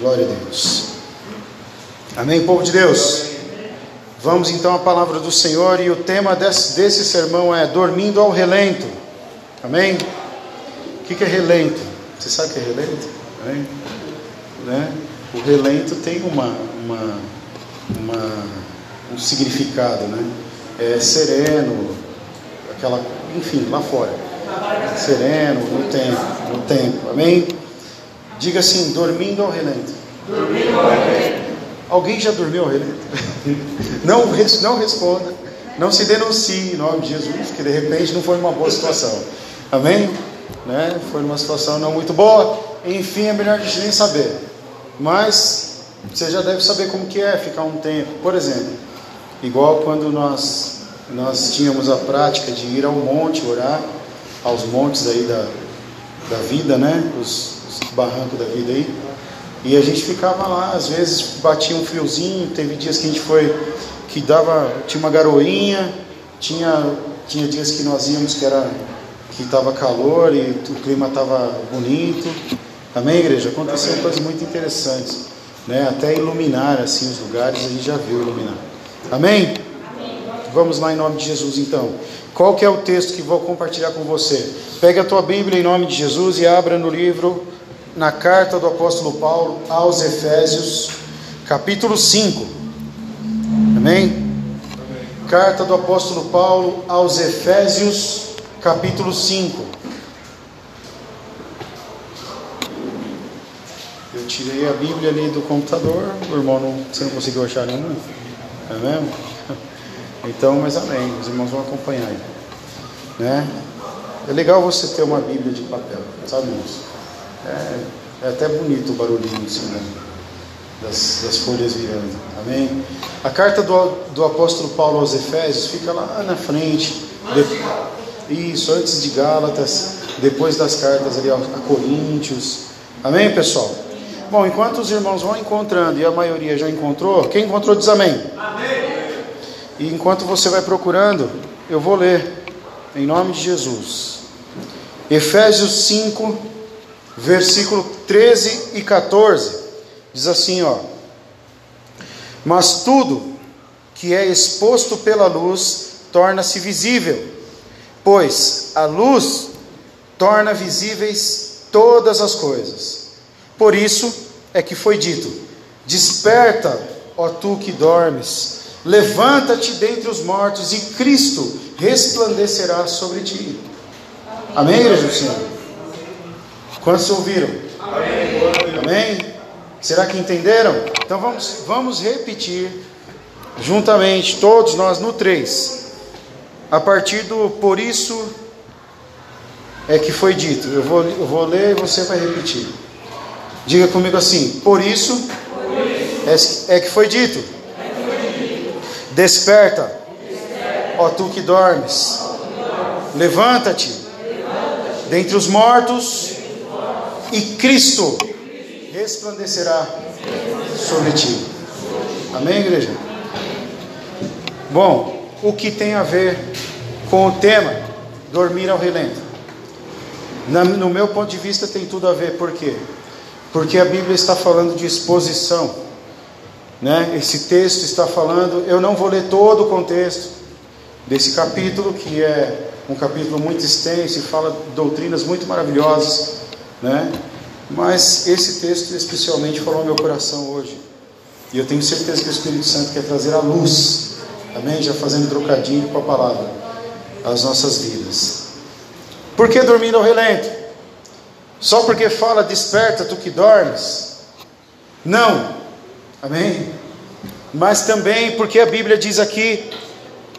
Glória a Deus. Amém, povo de Deus? Vamos então à palavra do Senhor, e o tema desse sermão é Dormindo ao Relento. Amém? O que é relento? Você sabe o que é relento? Amém? Né? O relento tem um significado, né? É sereno, aquela, enfim, lá fora. Sereno, no tempo. Amém? Diga assim, dormindo ao relento. Dormindo ao relento. Alguém já dormiu ao relento? Não responda, não se denuncie em nome de Jesus, que de repente não foi uma boa situação. Amém? Né? Foi uma situação não muito boa. Enfim, é melhor a gente nem saber. Mas você já deve saber como que é ficar um tempo. Por exemplo, igual quando nós tínhamos a prática de ir ao monte, orar aos montes aí da vida, né? Os barrancos da vida aí. E a gente ficava lá, às vezes batia um friozinho, teve dias que a gente foi, que dava, tinha uma garoinha, tinha dias que nós íamos que estava calor e o clima estava bonito. Amém, igreja? Aconteceram coisas muito interessantes, né? Até iluminar assim os lugares, a gente já viu iluminar. Amém? Amém. Vamos lá em nome de Jesus então. Qual que é o texto que vou compartilhar com você? Pega a tua Bíblia em nome de Jesus e abra no livro, na carta do apóstolo Paulo aos Efésios, capítulo 5. Amém? Carta do apóstolo Paulo aos Efésios, capítulo 5. Eu tirei a Bíblia ali do computador, o irmão você não conseguiu achar nenhuma? É mesmo? Então, mas amém, os irmãos vão acompanhar aí, né? É legal você ter uma Bíblia de papel, sabe isso? É até bonito o barulhinho assim, né? das folhas virando. Amém? A carta do apóstolo Paulo aos Efésios fica lá na frente. Isso, antes de Gálatas, depois das cartas ali a Coríntios. Amém, pessoal? Bom, enquanto os irmãos vão encontrando, e a maioria já encontrou, quem encontrou diz amém. Amém. E enquanto você vai procurando, eu vou ler, em nome de Jesus. Efésios 5... Versículo 13 e 14, diz assim, ó: mas tudo que é exposto pela luz torna-se visível, pois a luz torna visíveis todas as coisas. Por isso é que foi dito, desperta, ó tu que dormes, levanta-te dentre os mortos e Cristo resplandecerá sobre ti. Amém, igreja do Senhor? Quantos ouviram? Amém. Amém? Será que entenderam? Então vamos repetir juntamente, todos nós, no 3. A partir do por isso é que foi dito. Eu vou ler e você vai repetir. Diga comigo assim: por isso é que foi dito. Desperta, ó tu que dormes. Levanta-te dentre os mortos e Cristo resplandecerá sobre ti. Amém, igreja? Bom, o que tem a ver com o tema dormir ao relento? No meu ponto de vista tem tudo a ver. Por quê? Porque a Bíblia está falando de exposição, né? Esse texto está falando, eu não vou ler todo o contexto desse capítulo, que é um capítulo muito extenso e fala doutrinas muito maravilhosas, né? Mas esse texto especialmente falou ao meu coração hoje, e eu tenho certeza que o Espírito Santo quer trazer a luz, amém? Já fazendo trocadilho com a palavra, as nossas vidas. Por que dormindo ao relento? Só porque fala desperta tu que dormes? Não, amém? Mas também porque a Bíblia diz aqui,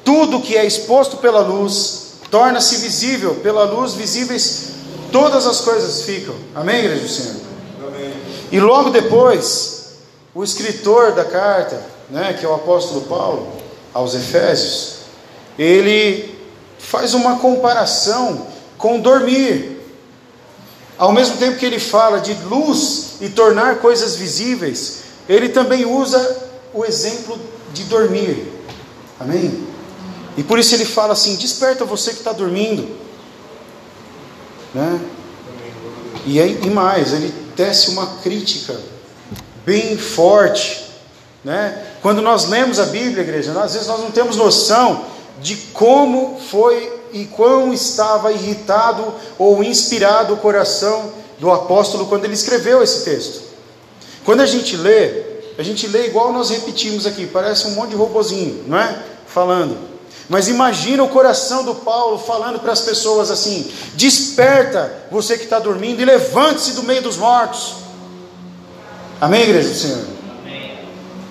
tudo que é exposto pela luz torna-se visível, pela luz visíveis todas as coisas ficam. Amém, igreja do Senhor? Amém. E logo depois, o escritor da carta, né, que é o apóstolo Paulo aos Efésios, ele faz uma comparação com dormir. Ao mesmo tempo que ele fala de luz e tornar coisas visíveis, ele também usa o exemplo de dormir. Amém? E por isso ele fala assim, desperta você que está dormindo, né? E mais, ele tece uma crítica bem forte, né? Quando nós lemos a Bíblia, igreja, às vezes nós não temos noção de como foi e quão estava irritado ou inspirado o coração do apóstolo quando ele escreveu esse texto. Quando a gente lê igual nós repetimos aqui, parece um monte de robozinho, não é? Falando. Mas imagina o coração do Paulo falando para as pessoas assim: desperta você que está dormindo e levante-se do meio dos mortos. Amém, igreja do Senhor? Amém.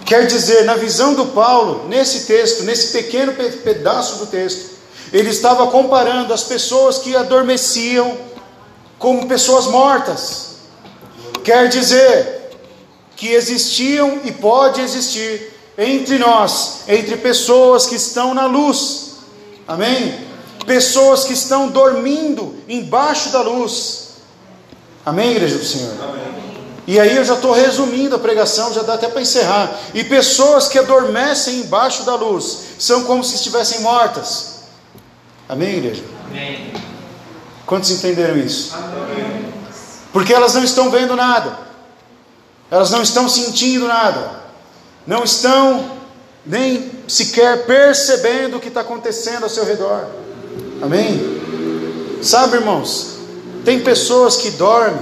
Quer dizer, na visão do Paulo, nesse texto, nesse pequeno pedaço do texto, ele estava comparando as pessoas que adormeciam como pessoas mortas. Quer dizer que existiam e pode existir entre nós, entre pessoas que estão na luz, amém? Pessoas que estão dormindo embaixo da luz, amém, igreja do Senhor? Amém. E aí eu já estou resumindo a pregação, já dá até para encerrar. E pessoas que adormecem embaixo da luz são como se estivessem mortas, amém, igreja? Amém. Quantos entenderam isso? Amém. Porque elas não estão vendo nada, elas não estão sentindo nada, não estão nem sequer percebendo o que está acontecendo ao seu redor, amém? Sabe, irmãos, tem pessoas que dormem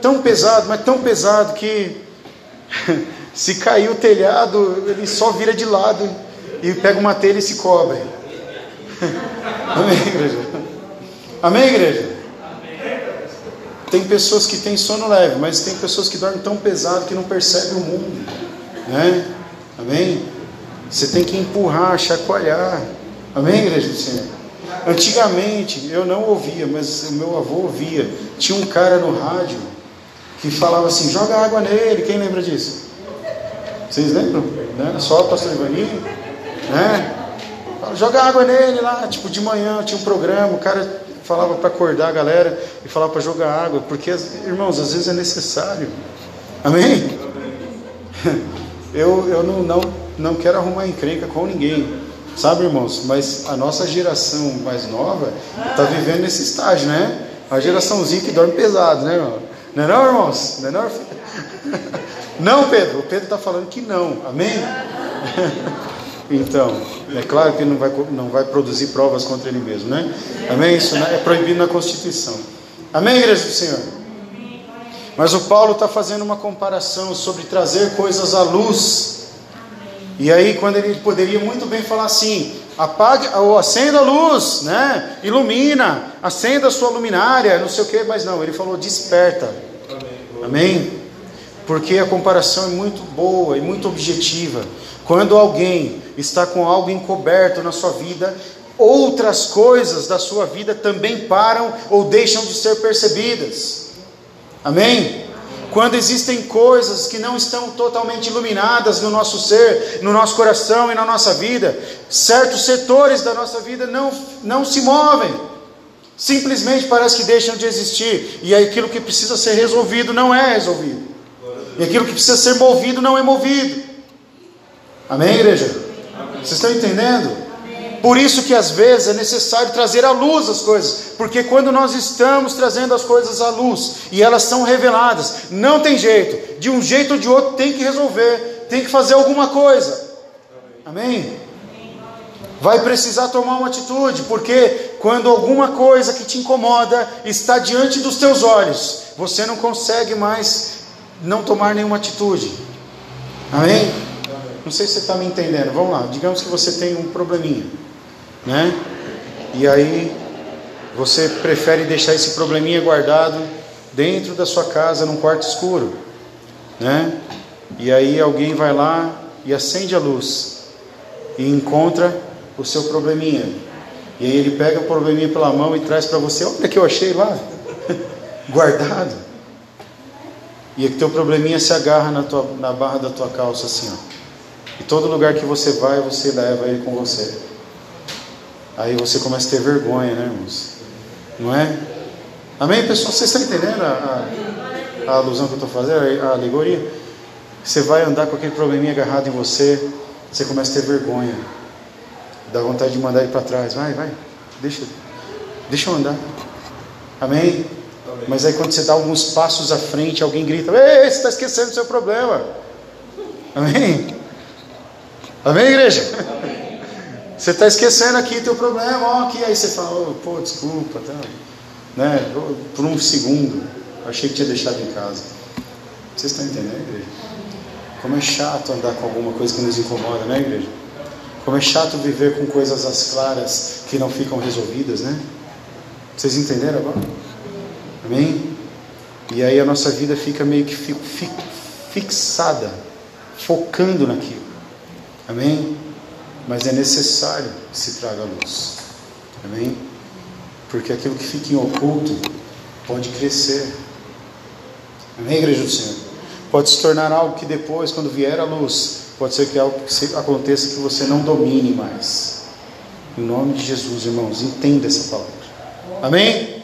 tão pesado, mas tão pesado, que se cair o telhado, ele só vira de lado, e pega uma telha e se cobre, amém, igreja? Amém, igreja? Tem pessoas que têm sono leve, mas tem pessoas que dormem tão pesado que não percebem o mundo, né? Amém? Você tem que empurrar, chacoalhar, amém, igreja do Senhor? Antigamente, eu não ouvia, mas o meu avô ouvia, tinha um cara no rádio que falava assim: joga água nele. Quem lembra disso? Vocês lembram? Né? Só o pastor Ivaninho, né? Joga água nele lá, tipo de manhã tinha um programa, o cara falava para acordar a galera e falava para jogar água, porque, irmãos, às vezes é necessário, amém? Eu não quero arrumar encrenca com ninguém, sabe, irmãos? Mas a nossa geração mais nova está vivendo nesse estágio, né? A geraçãozinha que dorme pesado, né, irmão? Não é não, irmãos? Não é não? Não, Pedro. O Pedro está falando que não, amém? Então, é claro que ele não vai produzir provas contra ele mesmo, né? Amém? Isso é proibido na Constituição. Amém, igreja do Senhor? Mas o Paulo está fazendo uma comparação sobre trazer coisas à luz. E aí, quando ele poderia muito bem falar assim: apague ou acenda a luz, né? Ilumina, acenda a sua luminária, não sei o quê, mas não, ele falou: desperta. Amém? Porque a comparação é muito boa e muito objetiva. Quando alguém está com algo encoberto na sua vida, outras coisas da sua vida também param ou deixam de ser percebidas. Amém? Quando existem coisas que não estão totalmente iluminadas no nosso ser, no nosso coração e na nossa vida, certos setores da nossa vida não se movem, simplesmente parece que deixam de existir, e aquilo que precisa ser resolvido não é resolvido, e aquilo que precisa ser movido não é movido. Amém, igreja? Vocês estão entendendo? Por isso que às vezes é necessário trazer à luz as coisas, porque quando nós estamos trazendo as coisas à luz, e elas são reveladas, não tem jeito, de um jeito ou de outro tem que resolver, tem que fazer alguma coisa, amém? Vai precisar tomar uma atitude, porque quando alguma coisa que te incomoda está diante dos teus olhos, você não consegue mais não tomar nenhuma atitude, amém? Não sei se você está me entendendo, vamos lá, digamos que você tem um probleminha, né? E aí você prefere deixar esse probleminha guardado dentro da sua casa, num quarto escuro, né? E aí alguém vai lá e acende a luz e encontra o seu probleminha, e aí ele pega o probleminha pela mão e traz para você: olha que eu achei lá guardado. E o teu probleminha se agarra na barra da tua calça assim, ó. E todo lugar que você vai, você leva ele com você. Aí você começa a ter vergonha, né, irmãos? Não é? Amém, pessoal? Vocês estão entendendo a alusão que eu estou fazendo, a alegoria? Você vai andar com aquele probleminha agarrado em você, você começa a ter vergonha. Dá vontade de mandar ele para trás. Vai, deixa eu andar. Amém? Mas aí quando você dá alguns passos à frente, alguém grita: "Ei, você está esquecendo do seu problema." Amém? Amém, igreja? Amém. Você está esquecendo aqui teu problema, ó, aqui. Aí você fala: "Oh, pô, desculpa, tá, né? Por um segundo, achei que tinha deixado em casa." Vocês estão entendendo, igreja? Como é chato andar com alguma coisa que nos incomoda, né, igreja? Como é chato viver com coisas às claras que não ficam resolvidas, né? Vocês entenderam agora? Amém? E aí a nossa vida fica meio que fixada, focando naquilo. Amém? Mas é necessário que se traga a luz. Amém? Porque aquilo que fica em oculto pode crescer. Amém, igreja do Senhor? Pode se tornar algo que depois, quando vier a luz, pode ser que algo aconteça que você não domine mais. Em nome de Jesus, irmãos, entenda essa palavra. Amém? Amém.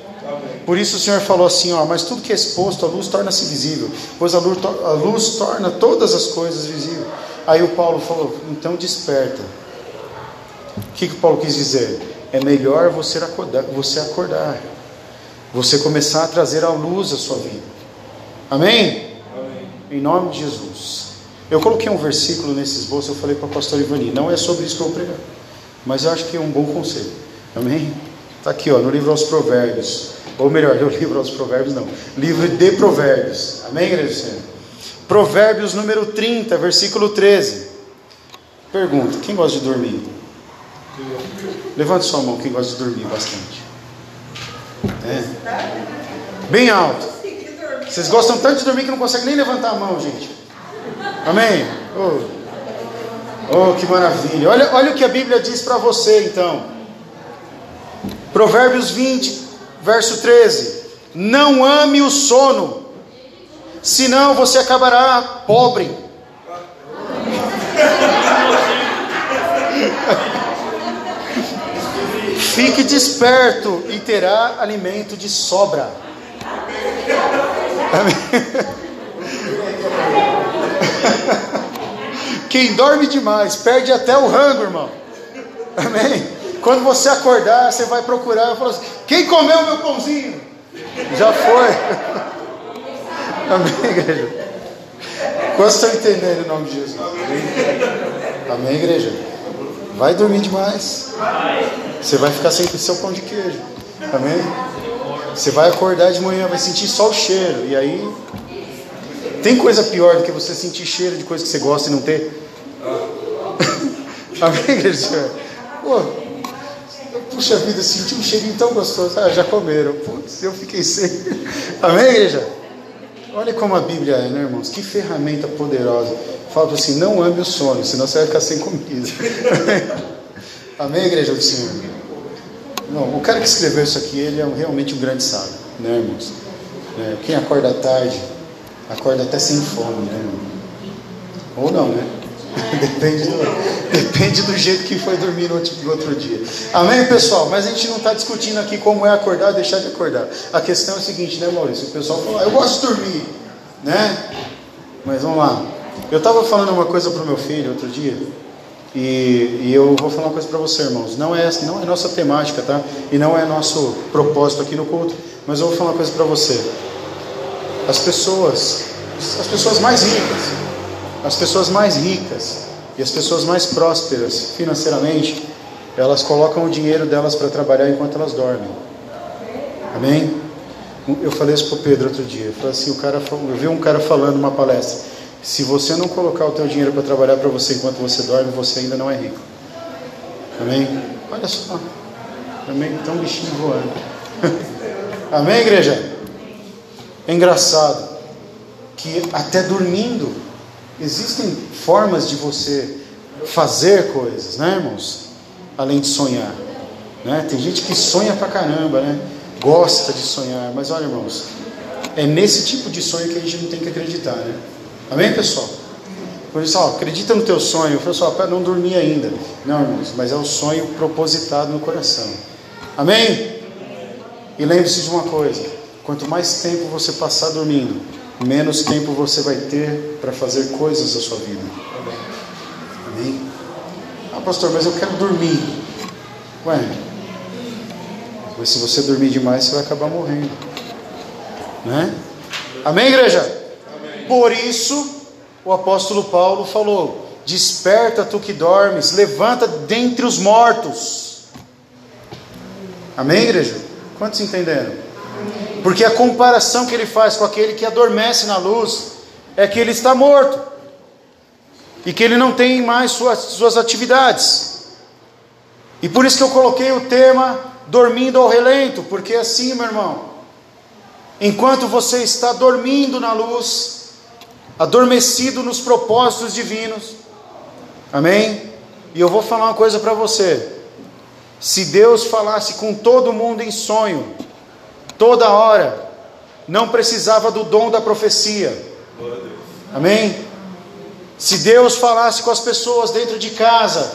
Por isso o Senhor falou assim, ó: "Mas tudo que é exposto à luz torna-se visível, pois a luz torna todas as coisas visíveis." Aí o Paulo falou: "Então desperta." O que o Paulo quis dizer? É melhor você acordar, você começar a trazer a luz à sua vida. Amém? Amém. Em nome de Jesus. Eu coloquei um versículo nesse esboço, eu falei para o pastor Ivani, não é sobre isso que eu vou pregar, mas eu acho que é um bom conselho. Amém? Está aqui, ó, no livro aos Provérbios, ou melhor, não livro aos Provérbios, não, livro de Provérbios. Amém, igreja do Senhor? Provérbios número 30, versículo 13. Pergunta: quem gosta de dormir? Levante sua mão quem gosta de dormir bastante. É. Bem alto. Vocês gostam tanto de dormir que não conseguem nem levantar a mão, gente. Amém? Oh, que maravilha. Olha o que a Bíblia diz para você, então. Provérbios 20, verso 13. Não ame o sono, senão você acabará pobre. Fique desperto e terá alimento de sobra. Amém? Quem dorme demais perde até o rango, irmão. Amém? Quando você acordar, você vai procurar e falar assim: "Quem comeu o meu pãozinho?" Já foi. Amém, igreja? Quantos estão entendendo o nome de Jesus? Amém, igreja? Vai dormir demais, você vai ficar sem o seu pão de queijo. Amém? Você vai acordar de manhã, vai sentir só o cheiro. E aí... tem coisa pior do que você sentir cheiro de coisa que você gosta e não ter? Amém, igreja? Puxa vida, eu senti um cheirinho tão gostoso. Ah, já comeram. Putz, eu fiquei sem. Amém, igreja? Olha como a Bíblia é, né, irmãos? Que ferramenta poderosa. Fala assim: não ame o sono, senão você vai ficar sem comida. Amém, igreja do Senhor? Não, o cara que escreveu isso aqui, ele é realmente um grande sábio, né, irmãos? Quem acorda à tarde... acorda até sem fome, né? Ou não, né? Depende do jeito que foi dormir no outro dia. Amém, pessoal? Mas a gente não está discutindo aqui como é acordar ou deixar de acordar. A questão é o seguinte, né, Maurício? O pessoal fala: "Eu gosto de dormir", né? Mas vamos lá. Eu estava falando uma coisa para o meu filho outro dia, e eu vou falar uma coisa para você, irmãos. Não é nossa temática, tá? E não é nosso propósito aqui no culto, mas eu vou falar uma coisa para você. As pessoas mais ricas e as pessoas mais prósperas financeiramente, elas colocam o dinheiro delas para trabalhar enquanto elas dormem. Amém? Eu falei isso para o Pedro outro dia. Eu falei assim, eu vi um cara falando numa palestra: se você não colocar o teu dinheiro para trabalhar para você enquanto você dorme, você ainda não é rico. Amém? Olha só. Amém? Tem um bichinho voando. Amém, igreja? É engraçado que até dormindo existem formas de você fazer coisas, né, irmãos? Além de sonhar, né? Tem gente que sonha pra caramba, né? Gosta de sonhar, mas olha, irmãos, é nesse tipo de sonho que a gente não tem que acreditar, né? Amém, pessoal? Quando eles falam: "Acredita no teu sonho", eu falo só: "Para não dormir ainda." Não, irmãos, mas é um sonho propositado no coração. Amém? E lembre-se de uma coisa: quanto mais tempo você passar dormindo, menos tempo você vai ter para fazer coisas da sua vida. Amém? "Ah, pastor, mas eu quero dormir." Ué, mas se você dormir demais, você vai acabar morrendo. Né? Amém, igreja? Amém. Por isso, o apóstolo Paulo falou: desperta tu que dormes, levanta dentre os mortos. Amém, igreja? Quantos entenderam? Amém. Porque a comparação que ele faz com aquele que adormece na luz é que ele está morto e que ele não tem mais suas atividades. E por isso que eu coloquei o tema dormindo ao relento, porque assim, meu irmão, enquanto você está dormindo na luz, adormecido nos propósitos divinos, amém? E eu vou falar uma coisa para você: se Deus falasse com todo mundo em sonho, toda hora, não precisava do dom da profecia, amém? Se Deus falasse com as pessoas dentro de casa,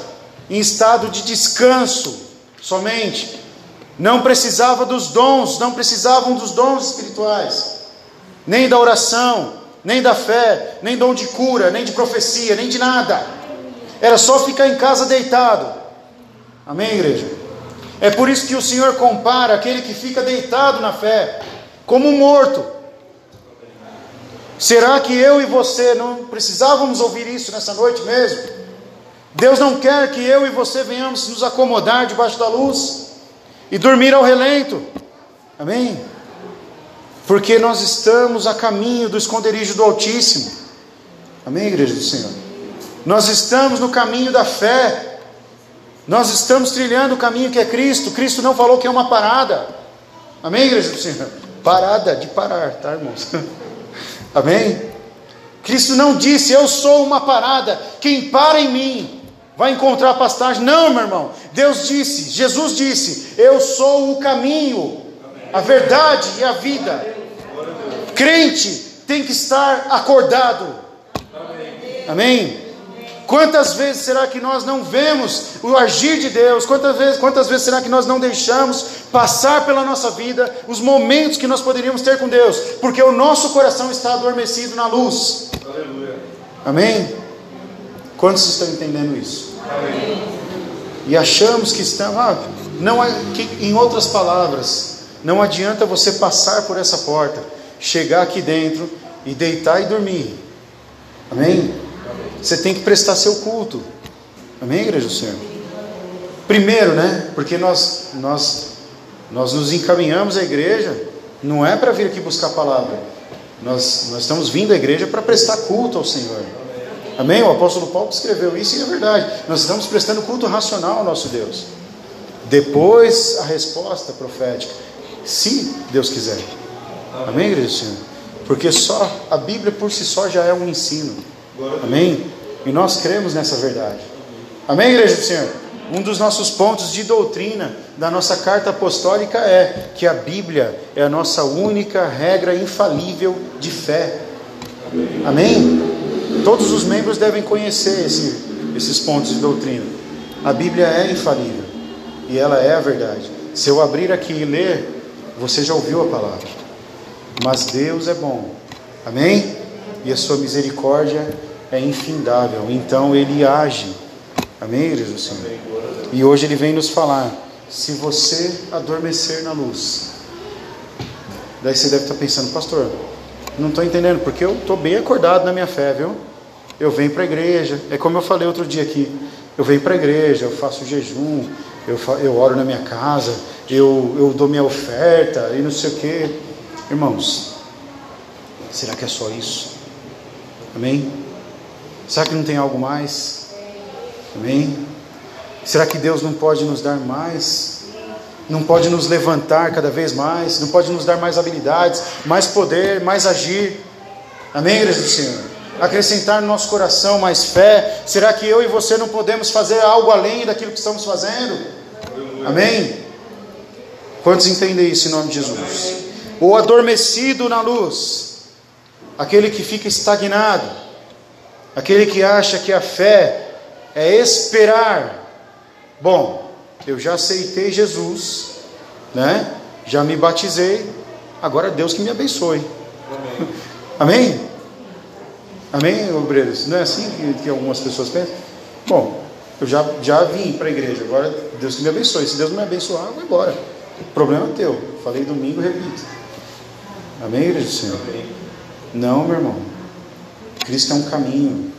em estado de descanso somente, não precisava dos dons, não precisavam dos dons espirituais, nem da oração, nem da fé, nem dom de cura, nem de profecia, nem de nada. Era só ficar em casa deitado. Amém, igreja? É por isso que o Senhor compara aquele que fica deitado na fé como um morto. Será que eu e você não precisávamos ouvir isso nessa noite mesmo? Deus não quer que eu e você venhamos nos acomodar debaixo da luz e dormir ao relento, amém? Porque nós estamos a caminho do esconderijo do Altíssimo, amém, igreja do Senhor? Nós estamos no caminho da fé, nós estamos trilhando o caminho que é Cristo. Cristo não falou que é uma parada, amém, igreja do Senhor? Parada de parar, tá, irmãos? Amém? Cristo não disse: eu sou uma parada, quem para em mim vai encontrar pastagem. Não, meu irmão. Deus disse, Jesus disse: eu sou o caminho, a verdade e a vida. Crente tem que estar acordado. Amém? Quantas vezes será que nós não vemos o agir de Deus? Quantas vezes será que nós não deixamos passar pela nossa vida os momentos que nós poderíamos ter com Deus? Porque o nosso coração está adormecido na luz. Amém? Quantos estão entendendo isso? Amém. E achamos que estão... não, que, em outras palavras, não adianta você passar por essa porta, chegar aqui dentro e deitar e dormir. Amém? Amém. Você tem que prestar seu culto. Amém, igreja do Senhor? Primeiro, né? Porque nós nos encaminhamos à igreja, não é para vir aqui buscar a palavra. Nós estamos vindo à igreja para prestar culto ao Senhor. Amém? O apóstolo Paulo escreveu isso e é verdade. Nós estamos prestando culto racional ao nosso Deus. Depois a resposta profética, se Deus quiser. Amém, igreja do Senhor? Porque só a Bíblia por si só já é um ensino. Amém? E nós cremos nessa verdade. Amém, igreja do Senhor? Um dos nossos pontos de doutrina da nossa carta apostólica é que a Bíblia é a nossa única regra infalível de fé. Amém? Todos os membros devem conhecer esses pontos de doutrina. A Bíblia é infalível e ela é a verdade. Se eu abrir aqui e ler, você já ouviu a palavra. Mas Deus é bom, amém? E a sua misericórdia é infindável. Então Ele age, amém, igreja do Senhor? E hoje Ele vem nos falar: se você adormecer na luz. Daí você deve estar pensando: pastor, não estou entendendo, porque eu estou bem acordado na minha fé, viu? Eu venho para a igreja, é como eu falei outro dia aqui, eu venho para a igreja, eu faço jejum, eu oro na minha casa, eu dou minha oferta e não sei o quê. Irmãos, será que é só isso? Amém? Será que não tem algo mais? Amém? Será que Deus não pode nos dar mais? Não pode nos levantar cada vez mais, não pode nos dar mais habilidades, mais poder, mais agir, amém, igreja do Senhor? Acrescentar no nosso coração mais fé. Será que eu e você não podemos fazer algo além daquilo que estamos fazendo? Amém? Quantos entendem isso em nome de Jesus? O adormecido na luz, aquele que fica estagnado, aquele que acha que a fé é esperar. Bom, eu já aceitei Jesus, né? Já me batizei, agora Deus que me abençoe. Amém? Amém, amém, obreiros? Não é assim que algumas pessoas pensam? Bom, eu já vim para a igreja, agora Deus que me abençoe. Se Deus não me abençoar, eu vou embora. O problema é teu. Falei domingo, repito. Amém, igreja do Senhor? Amém. Não, meu irmão. Cristo é um caminho.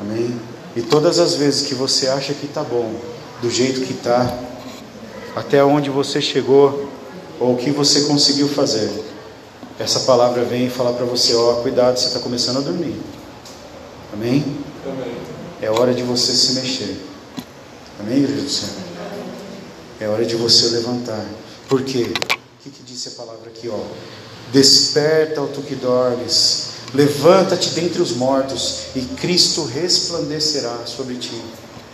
Amém? E todas as vezes que você acha que está bom, do jeito que está, até onde você chegou, ou o que você conseguiu fazer, essa palavra vem e fala para você, cuidado, você está começando a dormir. Amém? Amém? É hora de você se mexer. Amém, igreja do Senhor? É hora de você levantar. Por quê? O que disse a palavra aqui? Desperta, ó tu que dormes, levanta-te dentre os mortos e Cristo resplandecerá sobre ti.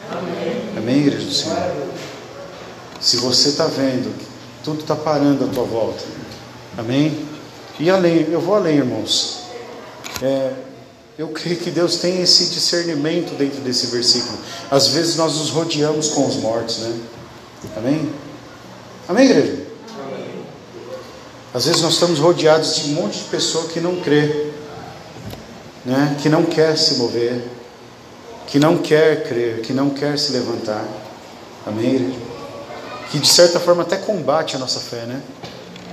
Amém, Amém, igreja do Senhor? Se você está vendo, tudo está parando à tua volta. Amém? E além, eu vou além, irmãos. Eu creio que Deus tem esse discernimento dentro desse versículo. Às vezes nós nos rodeamos com os mortos, né? Amém? Amém, igreja? Amém. Às vezes nós estamos rodeados de um monte de pessoa que não crê, né? Que não quer se mover, que não quer crer, que não quer se levantar. Amém, igreja? Que de certa forma até combate a nossa fé, né?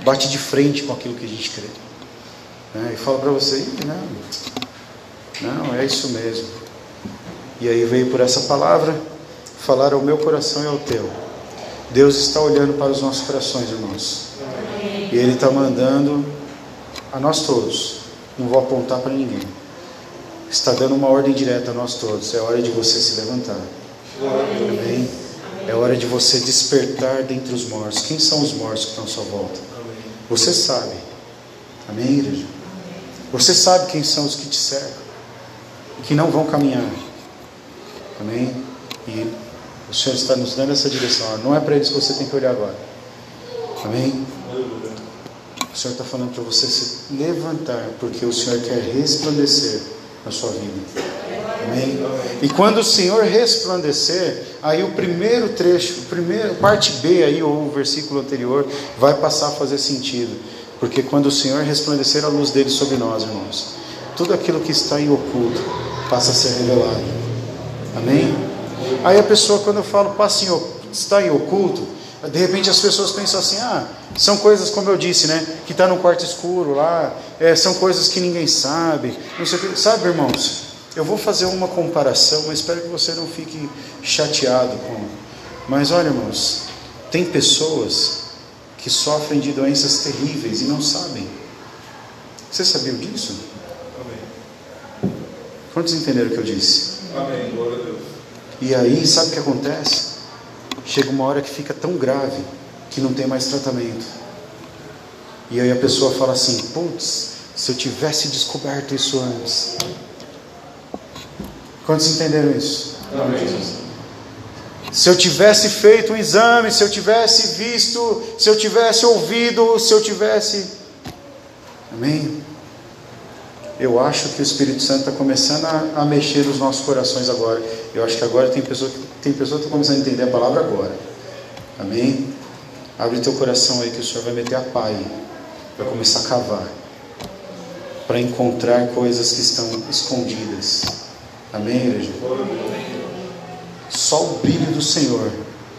Bate de frente com aquilo que a gente crê, né? E fala para você, não, é isso mesmo. E aí veio por essa palavra falar ao meu coração e ao teu. Deus está olhando para os nossos corações, irmãos. Amém. E Ele está mandando a nós todos, não vou apontar para ninguém, está dando uma ordem direta a nós todos. É hora de você se levantar. Amém, amém? É hora de você despertar dentre os mortos. Quem são os mortos que estão à sua volta? Você sabe. Amém, igreja? Você sabe quem são os que te cercam, que não vão caminhar. Amém? E o Senhor está nos dando essa direção. Não é para eles que você tem que olhar agora. Amém? O Senhor está falando para você se levantar, porque o Senhor quer resplandecer na sua vida. Amém? E quando o Senhor resplandecer, aí o primeiro trecho, parte B aí, ou o versículo anterior, vai passar a fazer sentido. Porque quando o Senhor resplandecer a luz dele sobre nós, irmãos, tudo aquilo que está em oculto passa a ser revelado. Amém? Aí a pessoa, quando eu falo passa está em oculto, de repente as pessoas pensam assim, são coisas, como eu disse, né? Que está no quarto escuro lá, são coisas que ninguém sabe, não sei o que. Sabe, irmãos? Eu vou fazer uma comparação, mas espero que você não fique chateado com. Mas olha, irmãos, tem pessoas que sofrem de doenças terríveis e não sabem. Você sabia disso? Amém. Quantos entenderam o que eu disse? Amém, glória a Deus. E aí, sabe o que acontece? Chega uma hora que fica tão grave que não tem mais tratamento. E aí a pessoa fala assim, se eu tivesse descoberto isso antes. Quantos entenderam isso? Amém. Se eu tivesse feito um exame, se eu tivesse visto, se eu tivesse ouvido, se eu tivesse... Amém? Eu acho que o Espírito Santo está começando a mexer nos nossos corações agora. Eu acho que agora tem pessoa que está começando a entender a palavra agora. Amém? Abre teu coração aí que o Senhor vai meter a pá aí. Vai começar a cavar. Para encontrar coisas que estão escondidas. Amém, igreja? Só o brilho do Senhor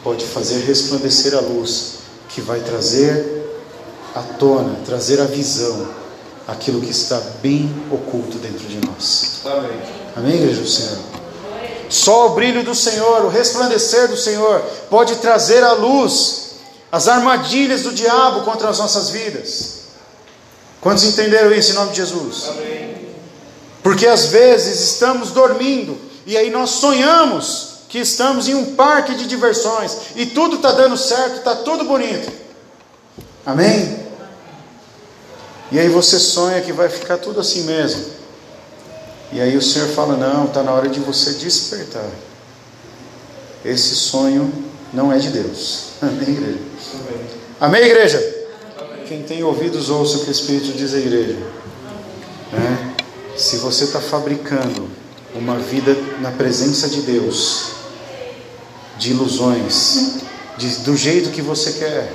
pode fazer resplandecer a luz que vai trazer à tona, trazer à visão aquilo que está bem oculto dentro de nós. Amém, amém, igreja do Senhor? Só o brilho do Senhor, o resplandecer do Senhor pode trazer à luz as armadilhas do diabo contra as nossas vidas. Quantos entenderam isso em nome de Jesus? Amém. Porque às vezes estamos dormindo, e aí nós sonhamos que estamos em um parque de diversões, e tudo está dando certo, está tudo bonito. Amém? E aí você sonha que vai ficar tudo assim mesmo. E aí o Senhor fala, não, está na hora de você despertar. Esse sonho não é de Deus. Amém, igreja? Amém, Amém, igreja? Amém. Quem tem ouvidos, ouça o que o Espírito diz à igreja. Amém. É? Se você está fabricando uma vida na presença de Deus, de ilusões, do jeito que você quer,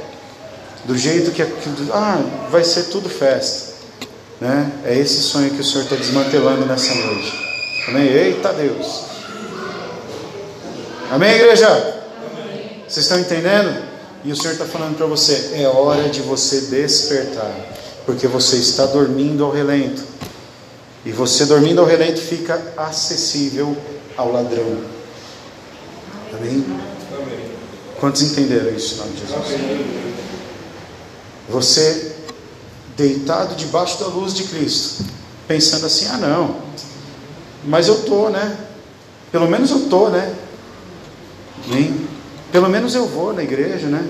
do jeito que vai ser tudo festa, né? É esse sonho que o Senhor está desmantelando nessa noite. Amém? Eita Deus! Amém, igreja? Amém. Vocês estão entendendo? E o Senhor está falando para você, é hora de você despertar. porque você está dormindo ao relento. E você dormindo ao relento fica acessível ao ladrão. Amém? Amém. Quantos entenderam isso em nome de Jesus? Amém. Você deitado debaixo da luz de Cristo, pensando assim, ah não, mas eu estou, né? Pelo menos eu estou, né? Amém? Pelo menos eu vou na igreja, né?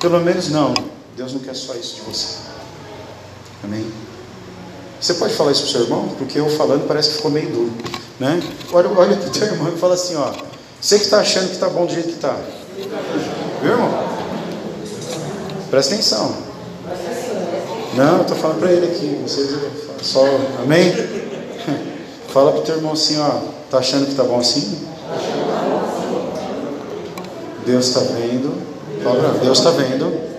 Pelo menos não. Deus não quer só isso de você. Amém? Você pode falar isso para o seu irmão? Porque eu falando parece que ficou meio duro, né? Olha para o teu irmão e fala assim, ó, você que está achando que está bom do jeito que está. Viu, irmão? Presta atenção. Não, eu estou falando para ele aqui. Vocês só... Amém? Fala para o teu irmão assim, ó, está achando que está bom assim? Deus está vendo. Fala, Deus está vendo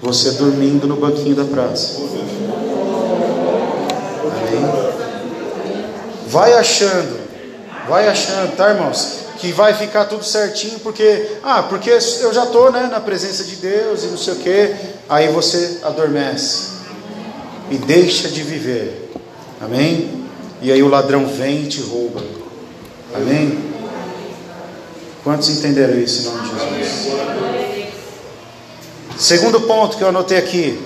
você dormindo no banquinho da praça. Amém? Vai achando, tá, irmãos? Que vai ficar tudo certinho, porque eu já estou, né, na presença de Deus e não sei o quê. Aí você adormece e deixa de viver. Amém? E aí o ladrão vem e te rouba. Amém? Quantos entenderam isso em nome de Jesus? Segundo ponto que eu anotei aqui.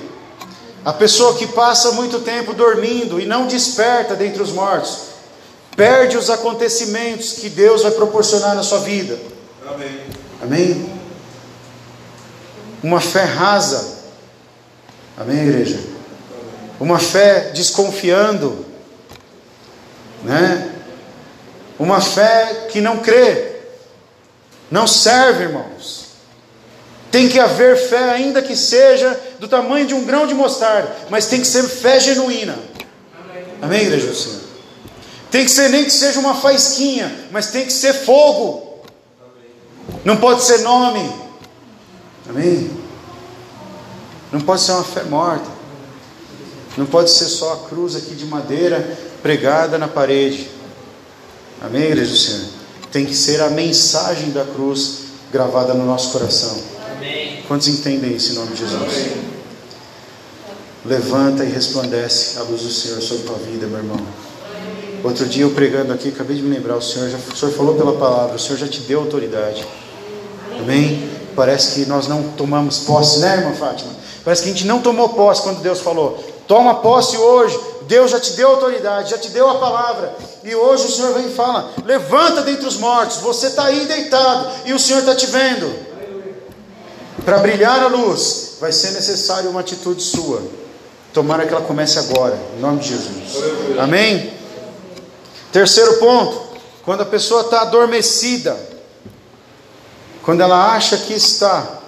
A pessoa que passa muito tempo dormindo e não desperta dentre os mortos, perde os acontecimentos que Deus vai proporcionar na sua vida. Amém. Amém? Uma fé rasa. Amém, igreja? Uma fé desconfiando. Né? Uma fé que não crê. Não serve, irmãos. Tem que haver fé, ainda que seja do tamanho de um grão de mostarda, mas tem que ser fé genuína. Amém, igreja do Senhor? Tem que ser, nem que seja uma faísquinha, mas tem que ser fogo. Amém. Não pode ser nome. Amém? Não pode ser uma fé morta. Não pode ser só a cruz aqui de madeira pregada na parede. Amém, igreja do Senhor? Tem que ser a mensagem da cruz gravada no nosso coração. Amém. Quantos entendem isso em nome de Jesus? Amém. Levanta e resplandece a luz do Senhor sobre a tua vida, meu irmão. Amém. Outro dia eu pregando aqui, acabei de me lembrar, o Senhor falou pela palavra, o Senhor já te deu autoridade. Amém? Parece que nós não tomamos posse, né, irmã Fátima? Parece que a gente não tomou posse quando Deus falou. Toma posse hoje. Deus já te deu autoridade, já te deu a palavra, e hoje o Senhor vem e fala, levanta dentre os mortos, você está aí deitado, e o Senhor está te vendo, para brilhar a luz, vai ser necessário uma atitude sua, tomara que ela comece agora, em nome de Jesus, amém? Terceiro ponto, quando a pessoa está adormecida, quando ela acha que está,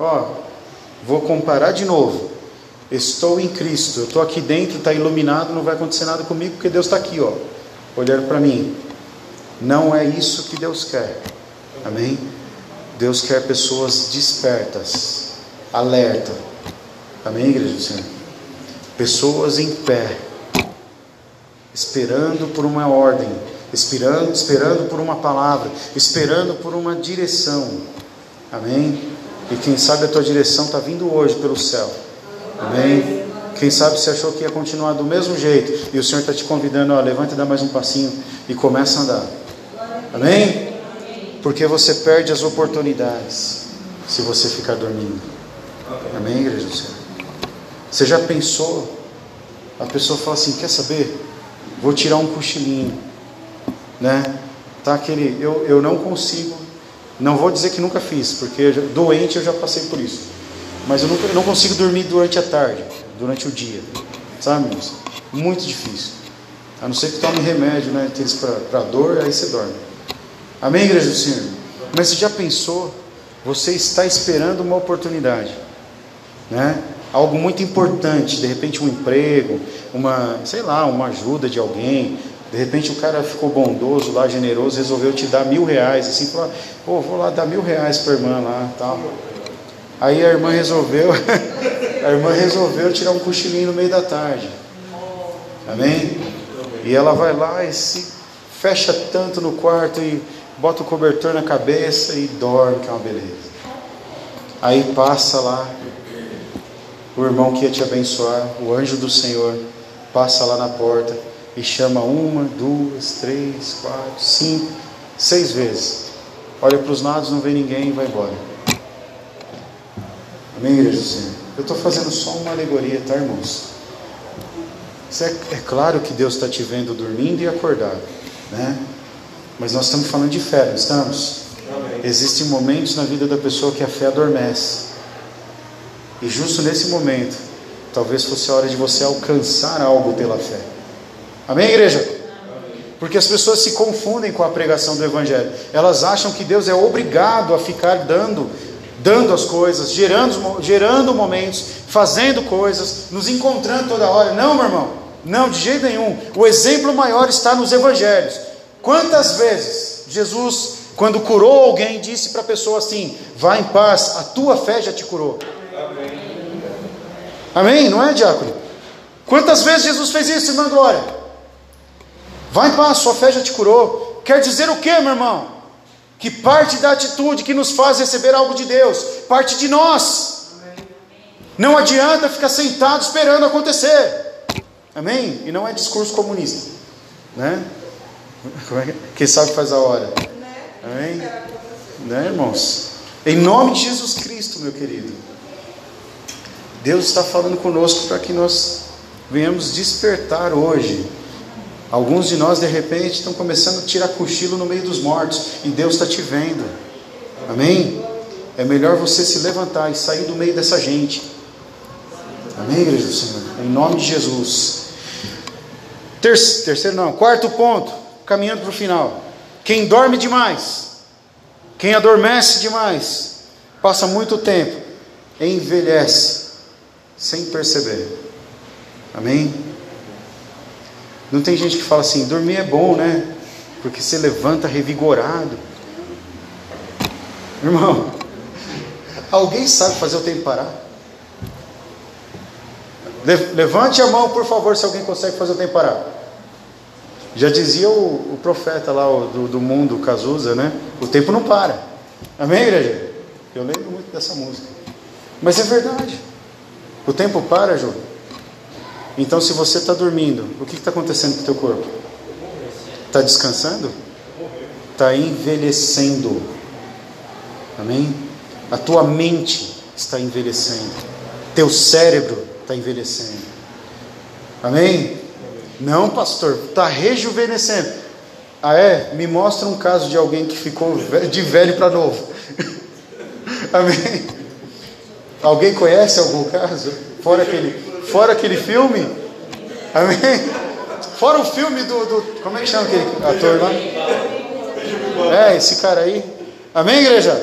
ó, vou comparar de novo, estou em Cristo, eu estou aqui dentro, está iluminado, não vai acontecer nada comigo, porque Deus está aqui, ó, olhando para mim. Não é isso que Deus quer. Amém? Deus quer pessoas despertas, alerta. Amém, igreja do Senhor? Pessoas em pé, esperando por uma ordem, esperando por uma palavra, esperando por uma direção. Amém? E quem sabe a tua direção está vindo hoje pelo céu. Amém? Quem sabe você achou que ia continuar do mesmo jeito, e o Senhor está te convidando, ó, levanta e dá mais um passinho, e começa a andar. Amém? Porque você perde as oportunidades, se você ficar dormindo. Amém, igreja do Senhor? Você já pensou, a pessoa fala assim, quer saber? Vou tirar um cochilinho, né? Tá aquele, eu não consigo, não vou dizer que nunca fiz, porque doente eu já passei por isso. Mas eu não consigo dormir durante a tarde, durante o dia, sabe, meus? Muito difícil, a não ser que tome remédio, né, para dor, aí você dorme. Amém, igreja do Senhor? Mas você já pensou, você está esperando uma oportunidade, né, algo muito importante, de repente um emprego, uma ajuda de alguém, de repente o cara ficou bondoso lá, generoso, resolveu te dar R$1.000, assim, falou, oh, vou lá dar R$1.000 para a irmã lá, tal. Aí a irmã resolveu tirar um cochilinho no meio da tarde. Amém? E ela vai lá e se fecha tanto no quarto e bota o cobertor na cabeça e dorme, que é uma beleza. Aí passa lá o irmão que ia te abençoar, o anjo do Senhor, passa lá na porta e chama 1, 2, 3, 4, 5, 6 vezes. Olha para os lados, não vê ninguém e vai embora. Amém, igreja do Senhor? Eu estou fazendo só uma alegoria, tá, irmãos? É claro que Deus está te vendo dormindo e acordado, né? Mas nós estamos falando de fé, não estamos? Amém. Existem momentos na vida da pessoa que a fé adormece. E justo nesse momento, talvez fosse a hora de você alcançar algo pela fé. Amém, igreja? Amém. Porque as pessoas se confundem com a pregação do Evangelho. Elas acham que Deus é obrigado a ficar dando as coisas, gerando momentos, fazendo coisas, nos encontrando toda hora. Não, meu irmão, não, de jeito nenhum. O exemplo maior está nos Evangelhos. Quantas vezes Jesus, quando curou alguém, disse para a pessoa assim: vá em paz, a tua fé já te curou. Amém? Amém? Não é, diácono? Quantas vezes Jesus fez isso, irmã Glória? Vá em paz, sua fé já te curou. Quer dizer o que, meu irmão? Que parte da atitude que nos faz receber algo de Deus, parte de nós. Amém. Não adianta ficar sentado esperando acontecer. Amém? E não é discurso comunista, né? Quem sabe faz a hora, amém? Né, irmãos? Em nome de Jesus Cristo, meu querido, Deus está falando conosco para que nós venhamos despertar hoje. Alguns de nós, de repente, estão começando a tirar cochilo no meio dos mortos, e Deus está te vendo. Amém? É melhor você se levantar e sair do meio dessa gente. Amém, igreja do Senhor? Em nome de Jesus. Quarto ponto, caminhando para o final. Quem dorme demais, quem adormece demais, passa muito tempo, envelhece sem perceber. Amém? Não tem gente que fala assim: dormir é bom, né? Porque você levanta revigorado. Irmão, alguém sabe fazer o tempo parar? Levante a mão, por favor, se alguém consegue fazer o tempo parar. Já dizia o profeta lá do mundo, Cazuza, né? O tempo não para. Amém, igreja? Eu lembro muito dessa música. Mas é verdade. O tempo para, Jô. Então, se você está dormindo, o que está acontecendo com o teu corpo? Está descansando? Está envelhecendo. Amém? A tua mente está envelhecendo. Teu cérebro está envelhecendo. Amém? Não, pastor, está rejuvenescendo. Ah, é? Me mostra um caso de alguém que ficou de velho para novo. Amém? Alguém conhece algum caso? Fora aquele filme? Amém? Fora o filme do como é que chama aquele ator lá? É, esse cara aí. Amém, igreja?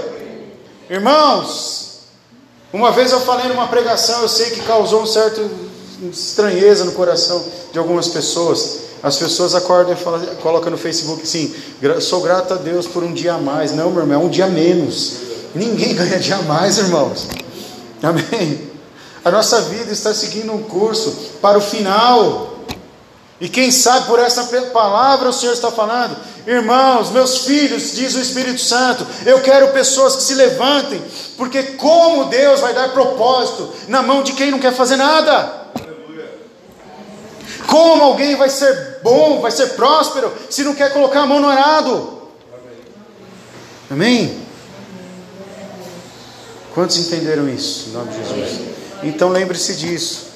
Irmãos, uma vez eu falei numa pregação, eu sei que causou um certo estranheza no coração de algumas pessoas. As pessoas acordam e falam, colocam no Facebook assim: sou grato a Deus por um dia a mais. Não, meu irmão, é um dia a menos. Ninguém ganha dia a mais, irmãos. Amém? A nossa vida está seguindo um curso para o final. E quem sabe por essa palavra o Senhor está falando: irmãos, meus filhos, diz o Espírito Santo, eu quero pessoas que se levantem, porque como Deus vai dar propósito na mão de quem não quer fazer nada? Como alguém vai ser bom, vai ser próspero, se não quer colocar a mão no arado? Amém? Quantos entenderam isso, em nome de Jesus? Então lembre-se disso,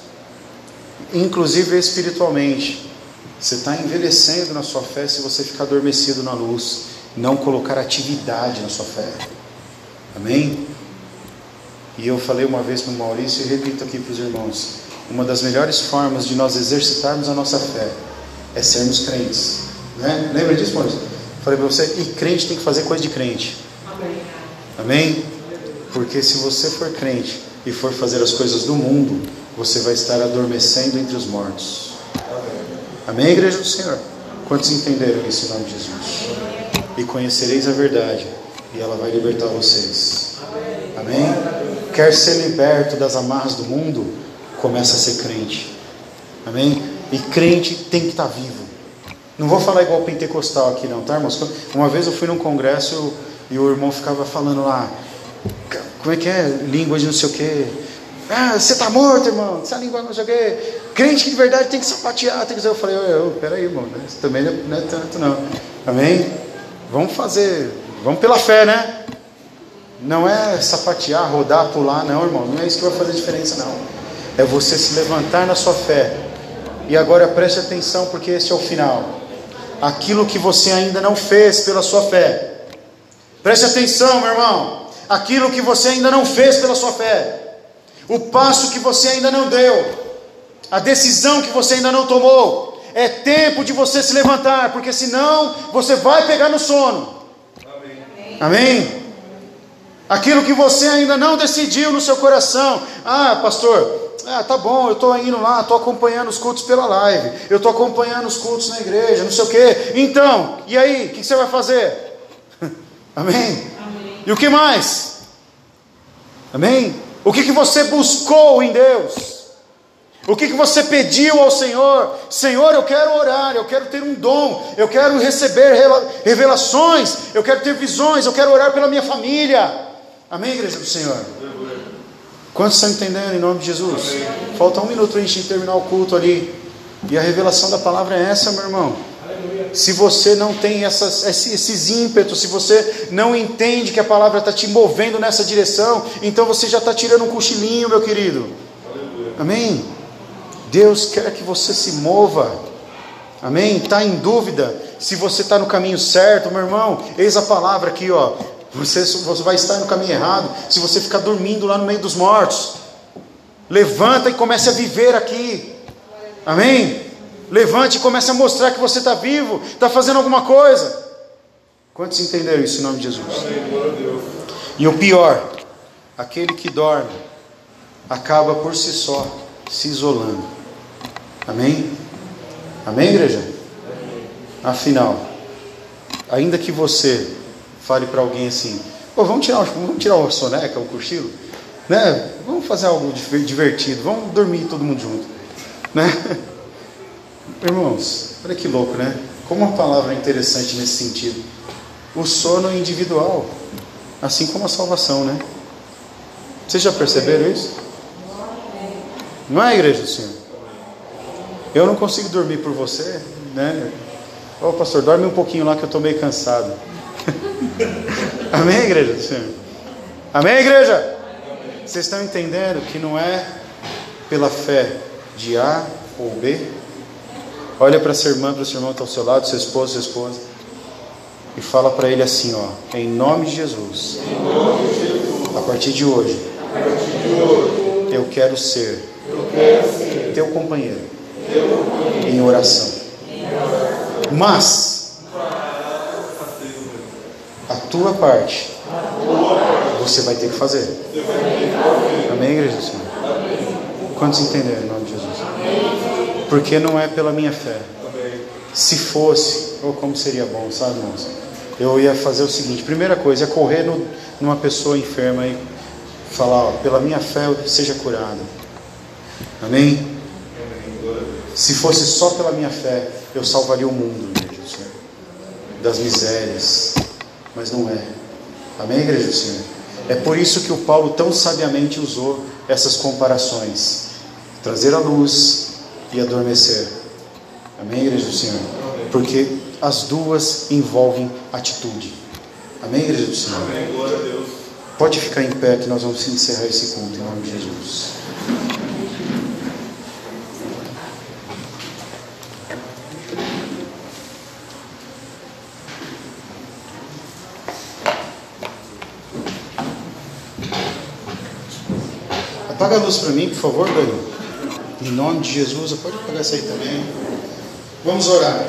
inclusive espiritualmente. Você está envelhecendo na sua fé se você ficar adormecido na luz, não colocar atividade na sua fé. Amém? E eu falei uma vez para o Maurício e repito aqui para os irmãos: uma das melhores formas de nós exercitarmos a nossa fé é sermos crentes, né? Lembra disso, irmãos? Falei para você, e crente tem que fazer coisa de crente. Amém? Porque se você for crente e for fazer as coisas do mundo, você vai estar adormecendo entre os mortos. Amém, igreja do Senhor? Quantos entenderam isso em nome de Jesus? E conhecereis a verdade, e ela vai libertar vocês. Amém? Quer ser liberto das amarras do mundo? Começa a ser crente. Amém? E crente tem que estar vivo. Não vou falar igual pentecostal aqui não, tá, irmãos? Uma vez eu fui num congresso e o irmão ficava falando lá, como é que é? Língua de não sei o que, Ah, você está morto, irmão, essa língua não sei o quê. Crente que de verdade tem que sapatear, tem que... Eu falei, peraí, irmão, né? Isso também não é tanto não. Amém? Vamos pela fé, né? Não é sapatear, rodar, pular, não, irmão. Não é isso que vai fazer diferença, não. É você se levantar na sua fé. E agora preste atenção, porque esse é o final. Aquilo que você ainda não fez pela sua fé. Preste atenção, meu irmão. Aquilo que você ainda não fez pela sua fé. O passo que você ainda não deu, a decisão que você ainda não tomou, é tempo de você se levantar, porque senão você vai pegar no sono. Amém? Amém? Aquilo que você ainda não decidiu no seu coração, pastor, tá bom, eu estou indo lá, estou acompanhando os cultos pela live, eu estou acompanhando os cultos na igreja, não sei o quê, então, e aí, o que você vai fazer? Amém? Amém? E o que mais? Amém? O que você buscou em Deus? O que você pediu ao Senhor? Senhor, eu quero orar, eu quero ter um dom, eu quero receber revelações, eu quero ter visões, eu quero orar pela minha família. Amém, igreja do Senhor? Quantos estão entendendo em nome de Jesus? Amém. Falta um minuto para a gente terminar o culto ali. E a revelação da palavra é essa, meu irmão. Se você não tem esses ímpetos, se você não entende que a palavra está te movendo nessa direção, então você já está tirando um cochilinho, meu querido. Amém? Deus quer que você se mova. Amém? Está em dúvida se você está no caminho certo, meu irmão? Eis a palavra aqui, ó. Você vai estar no caminho errado se você ficar dormindo lá no meio dos mortos. Levanta e comece a viver aqui. Amém? Levante e comece a mostrar que você está vivo, está fazendo alguma coisa. Quantos entenderam isso em nome de Jesus? Amém. E o pior, aquele que dorme, acaba por si só se isolando. Amém? Amém, igreja? Amém. Afinal, ainda que você fale para alguém assim, vamos tirar o soneca, o cochilo, né? Vamos fazer algo divertido, vamos dormir todo mundo junto, né? Irmãos, olha que louco, né? Como uma palavra interessante nesse sentido. O sono individual, assim como a salvação, né? Vocês já perceberam isso? Não é, igreja do Senhor? Eu não consigo dormir por você, né? Pastor, dorme um pouquinho lá que eu estou meio cansado. Amém, igreja do Senhor? Amém, igreja? Amém. Vocês estão entendendo que não é pela fé de A ou B? Olha para sua irmã, para o seu irmão que está ao seu lado, seu esposo, sua esposa, e fala para ele assim, ó, em nome de Jesus, a partir de hoje, eu quero ser teu companheiro em oração, mas a tua parte você vai ter que fazer. Amém, igreja do Senhor? Quantos entenderam em nome de Jesus? Porque não é pela minha fé. Se fosse, como seria bom, sabe, irmãos? Eu ia fazer o seguinte: primeira coisa, é correr numa pessoa enferma e falar, pela minha fé eu seja curado. Amém? Se fosse só pela minha fé, eu salvaria o mundo, igreja do Senhor, das misérias. Mas não é. Amém, igreja do Senhor? É por isso que o Paulo tão sabiamente usou essas comparações: trazer a luz e adormecer. Amém, igreja do Senhor? Porque as duas envolvem atitude. Amém, igreja do Senhor? Amém, glória a Deus. Pode ficar em pé que nós vamos encerrar esse culto em nome de Jesus. Apaga a luz para mim, por favor, Daniel. Em nome de Jesus, pode pegar essa aí também. Vamos orar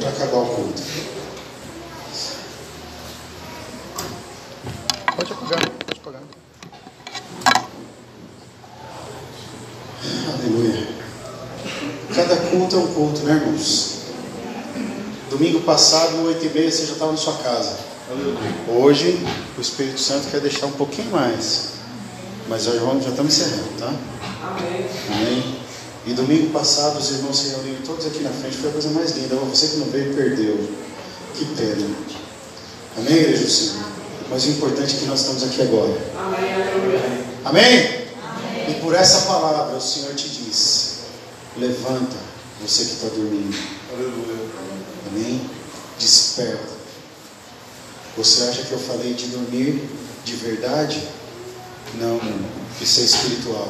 para acabar o culto. Pode apagar, pode apagar. Aleluia. Cada culto é um culto, né, irmãos? Domingo passado, 8h30, você já estava na sua casa. Hoje, o Espírito Santo quer deixar um pouquinho mais. Mas já estamos encerrando, tá? Amém. Amém. E domingo passado os irmãos se reuniram todos aqui na frente. Foi a coisa mais linda. Você que não veio perdeu. Que pena. Amém, igreja do Senhor? Mas o importante é que nós estamos aqui agora. Amém. Amém? Amém. E por essa palavra o Senhor te diz: levanta, você que está dormindo. Aleluia. Amém? Desperta. Você acha que eu falei de dormir de verdade? Não, isso é espiritual.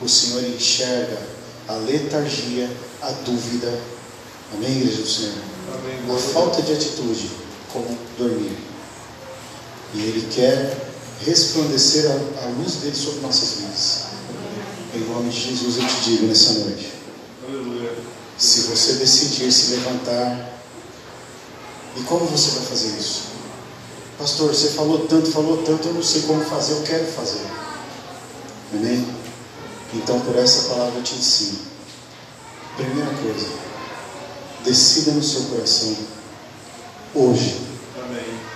O Senhor enxerga a letargia, a dúvida. Amém, igreja do Senhor? Amém. A falta de atitude, como dormir. E Ele quer resplandecer a luz dele sobre nossas vidas. Em nome de Jesus eu te digo nessa noite: se você decidir se levantar. E como você vai fazer isso? Pastor, você falou tanto, eu não sei como fazer, eu quero fazer. Amém? Então, por essa palavra eu te ensino. Primeira coisa, decida no seu coração, hoje,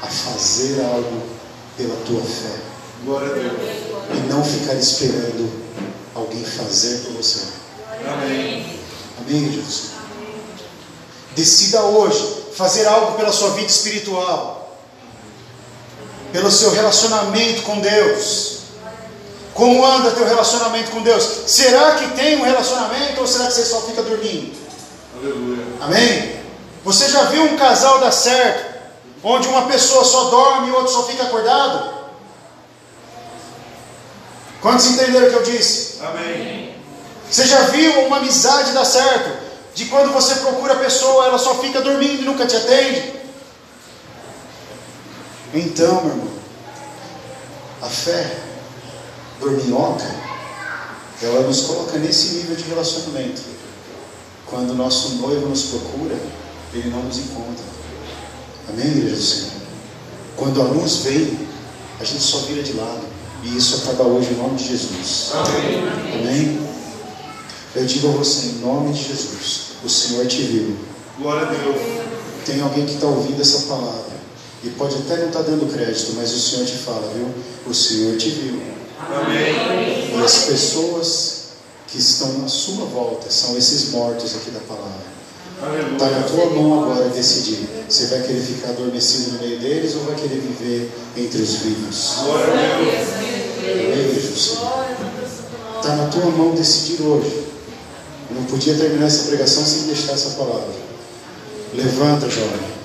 a fazer algo pela tua fé. Glória a Deus. E não ficar esperando alguém fazer por você. Amém. Amém, Jesus? Amém. Decida hoje fazer algo pela sua vida espiritual, pelo seu relacionamento com Deus. Como anda teu relacionamento com Deus? Será que tem um relacionamento ou será que você só fica dormindo? Aleluia. Amém? Você já viu um casal dar certo, onde uma pessoa só dorme e o outro só fica acordado? Quantos entenderam o que eu disse? Amém. Você já viu uma amizade dar certo, de quando você procura a pessoa, ela só fica dormindo e nunca te atende? Então, meu irmão, a fé dorminhoca, ela nos coloca nesse nível de relacionamento. Quando o nosso noivo nos procura, ele não nos encontra. Amém, igreja do Senhor? Quando a luz vem, a gente só vira de lado. E isso acaba hoje em nome de Jesus. Amém. Amém? Eu digo a você, em nome de Jesus, o Senhor te viu. Glória a Deus. Tem alguém que está ouvindo essa palavra e pode até não estar dando crédito, mas o Senhor te fala, viu? O Senhor te viu. Amém. E as pessoas que estão à sua volta são esses mortos aqui da palavra. Está na tua mão agora decidir. Você vai querer ficar adormecido no meio deles ou vai querer viver entre os vivos? Glória a Deus. Está na tua mão decidir hoje. Eu não podia terminar essa pregação sem deixar essa palavra. Levanta, jovem.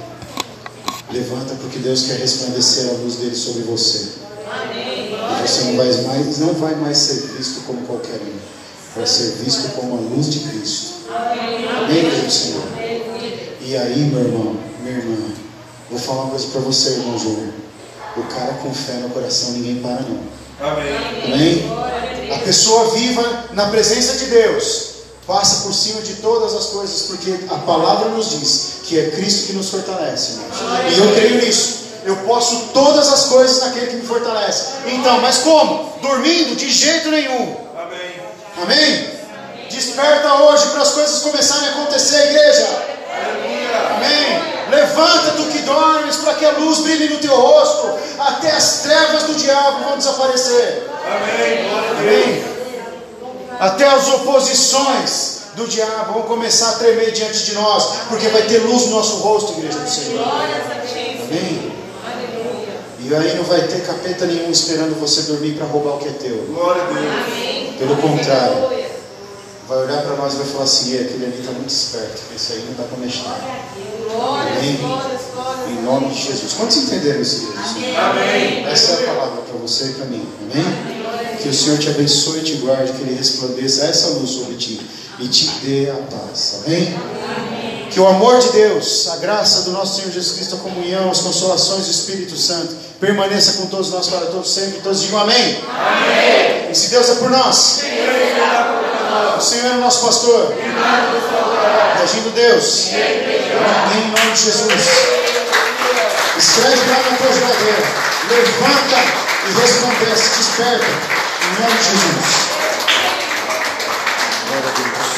Levanta, porque Deus quer resplandecer a luz dele sobre você. E você não vai mais ser visto como qualquer um. Vai ser visto como a luz de Cristo. Amém, Senhor. E aí, meu irmão, minha irmã, vou falar uma coisa para você, irmão Júnior. O cara com fé no coração, ninguém para não. Amém. Amém? A pessoa viva na presença de Deus passa por cima de todas as coisas, porque a palavra nos diz que é Cristo que nos fortalece. Amém. E eu creio nisso. Eu posso todas as coisas naquele que me fortalece. Então, mas como? Dormindo? De jeito nenhum. Amém? Amém? Desperta hoje para as coisas começarem a acontecer, igreja. Amém. Levanta tu que dormes para que a luz brilhe no teu rosto. Até as trevas do diabo vão desaparecer. Amém. Até as oposições do diabo vão começar a tremer diante de nós, porque vai ter luz no nosso rosto, igreja do Senhor. Amém. E aí não vai ter capeta nenhum esperando você dormir para roubar o que é teu. Glória a Deus. Pelo contrário, vai olhar para nós e vai falar assim: aquele ali está muito esperto, esse aí não dá para mexer. Amém? Em nome de Jesus. Quantos entenderam isso? Amém. Essa é a palavra para você e para mim. Amém? Que o Senhor te abençoe e te guarde, que Ele resplandeça essa luz sobre ti e te dê a paz. Amém? Amém. Que o amor de Deus, a graça do nosso Senhor Jesus Cristo, a comunhão, as consolações do Espírito Santo permaneça com todos nós para todos sempre. Todos digam amém. Amém. E se Deus é por nós, o Senhor é o nosso pastor, agindo Deus, em nome de Jesus. Escreve lá na tua geladeira, levanta e resplandece, desperta, em nome de Jesus. Glória a Deus.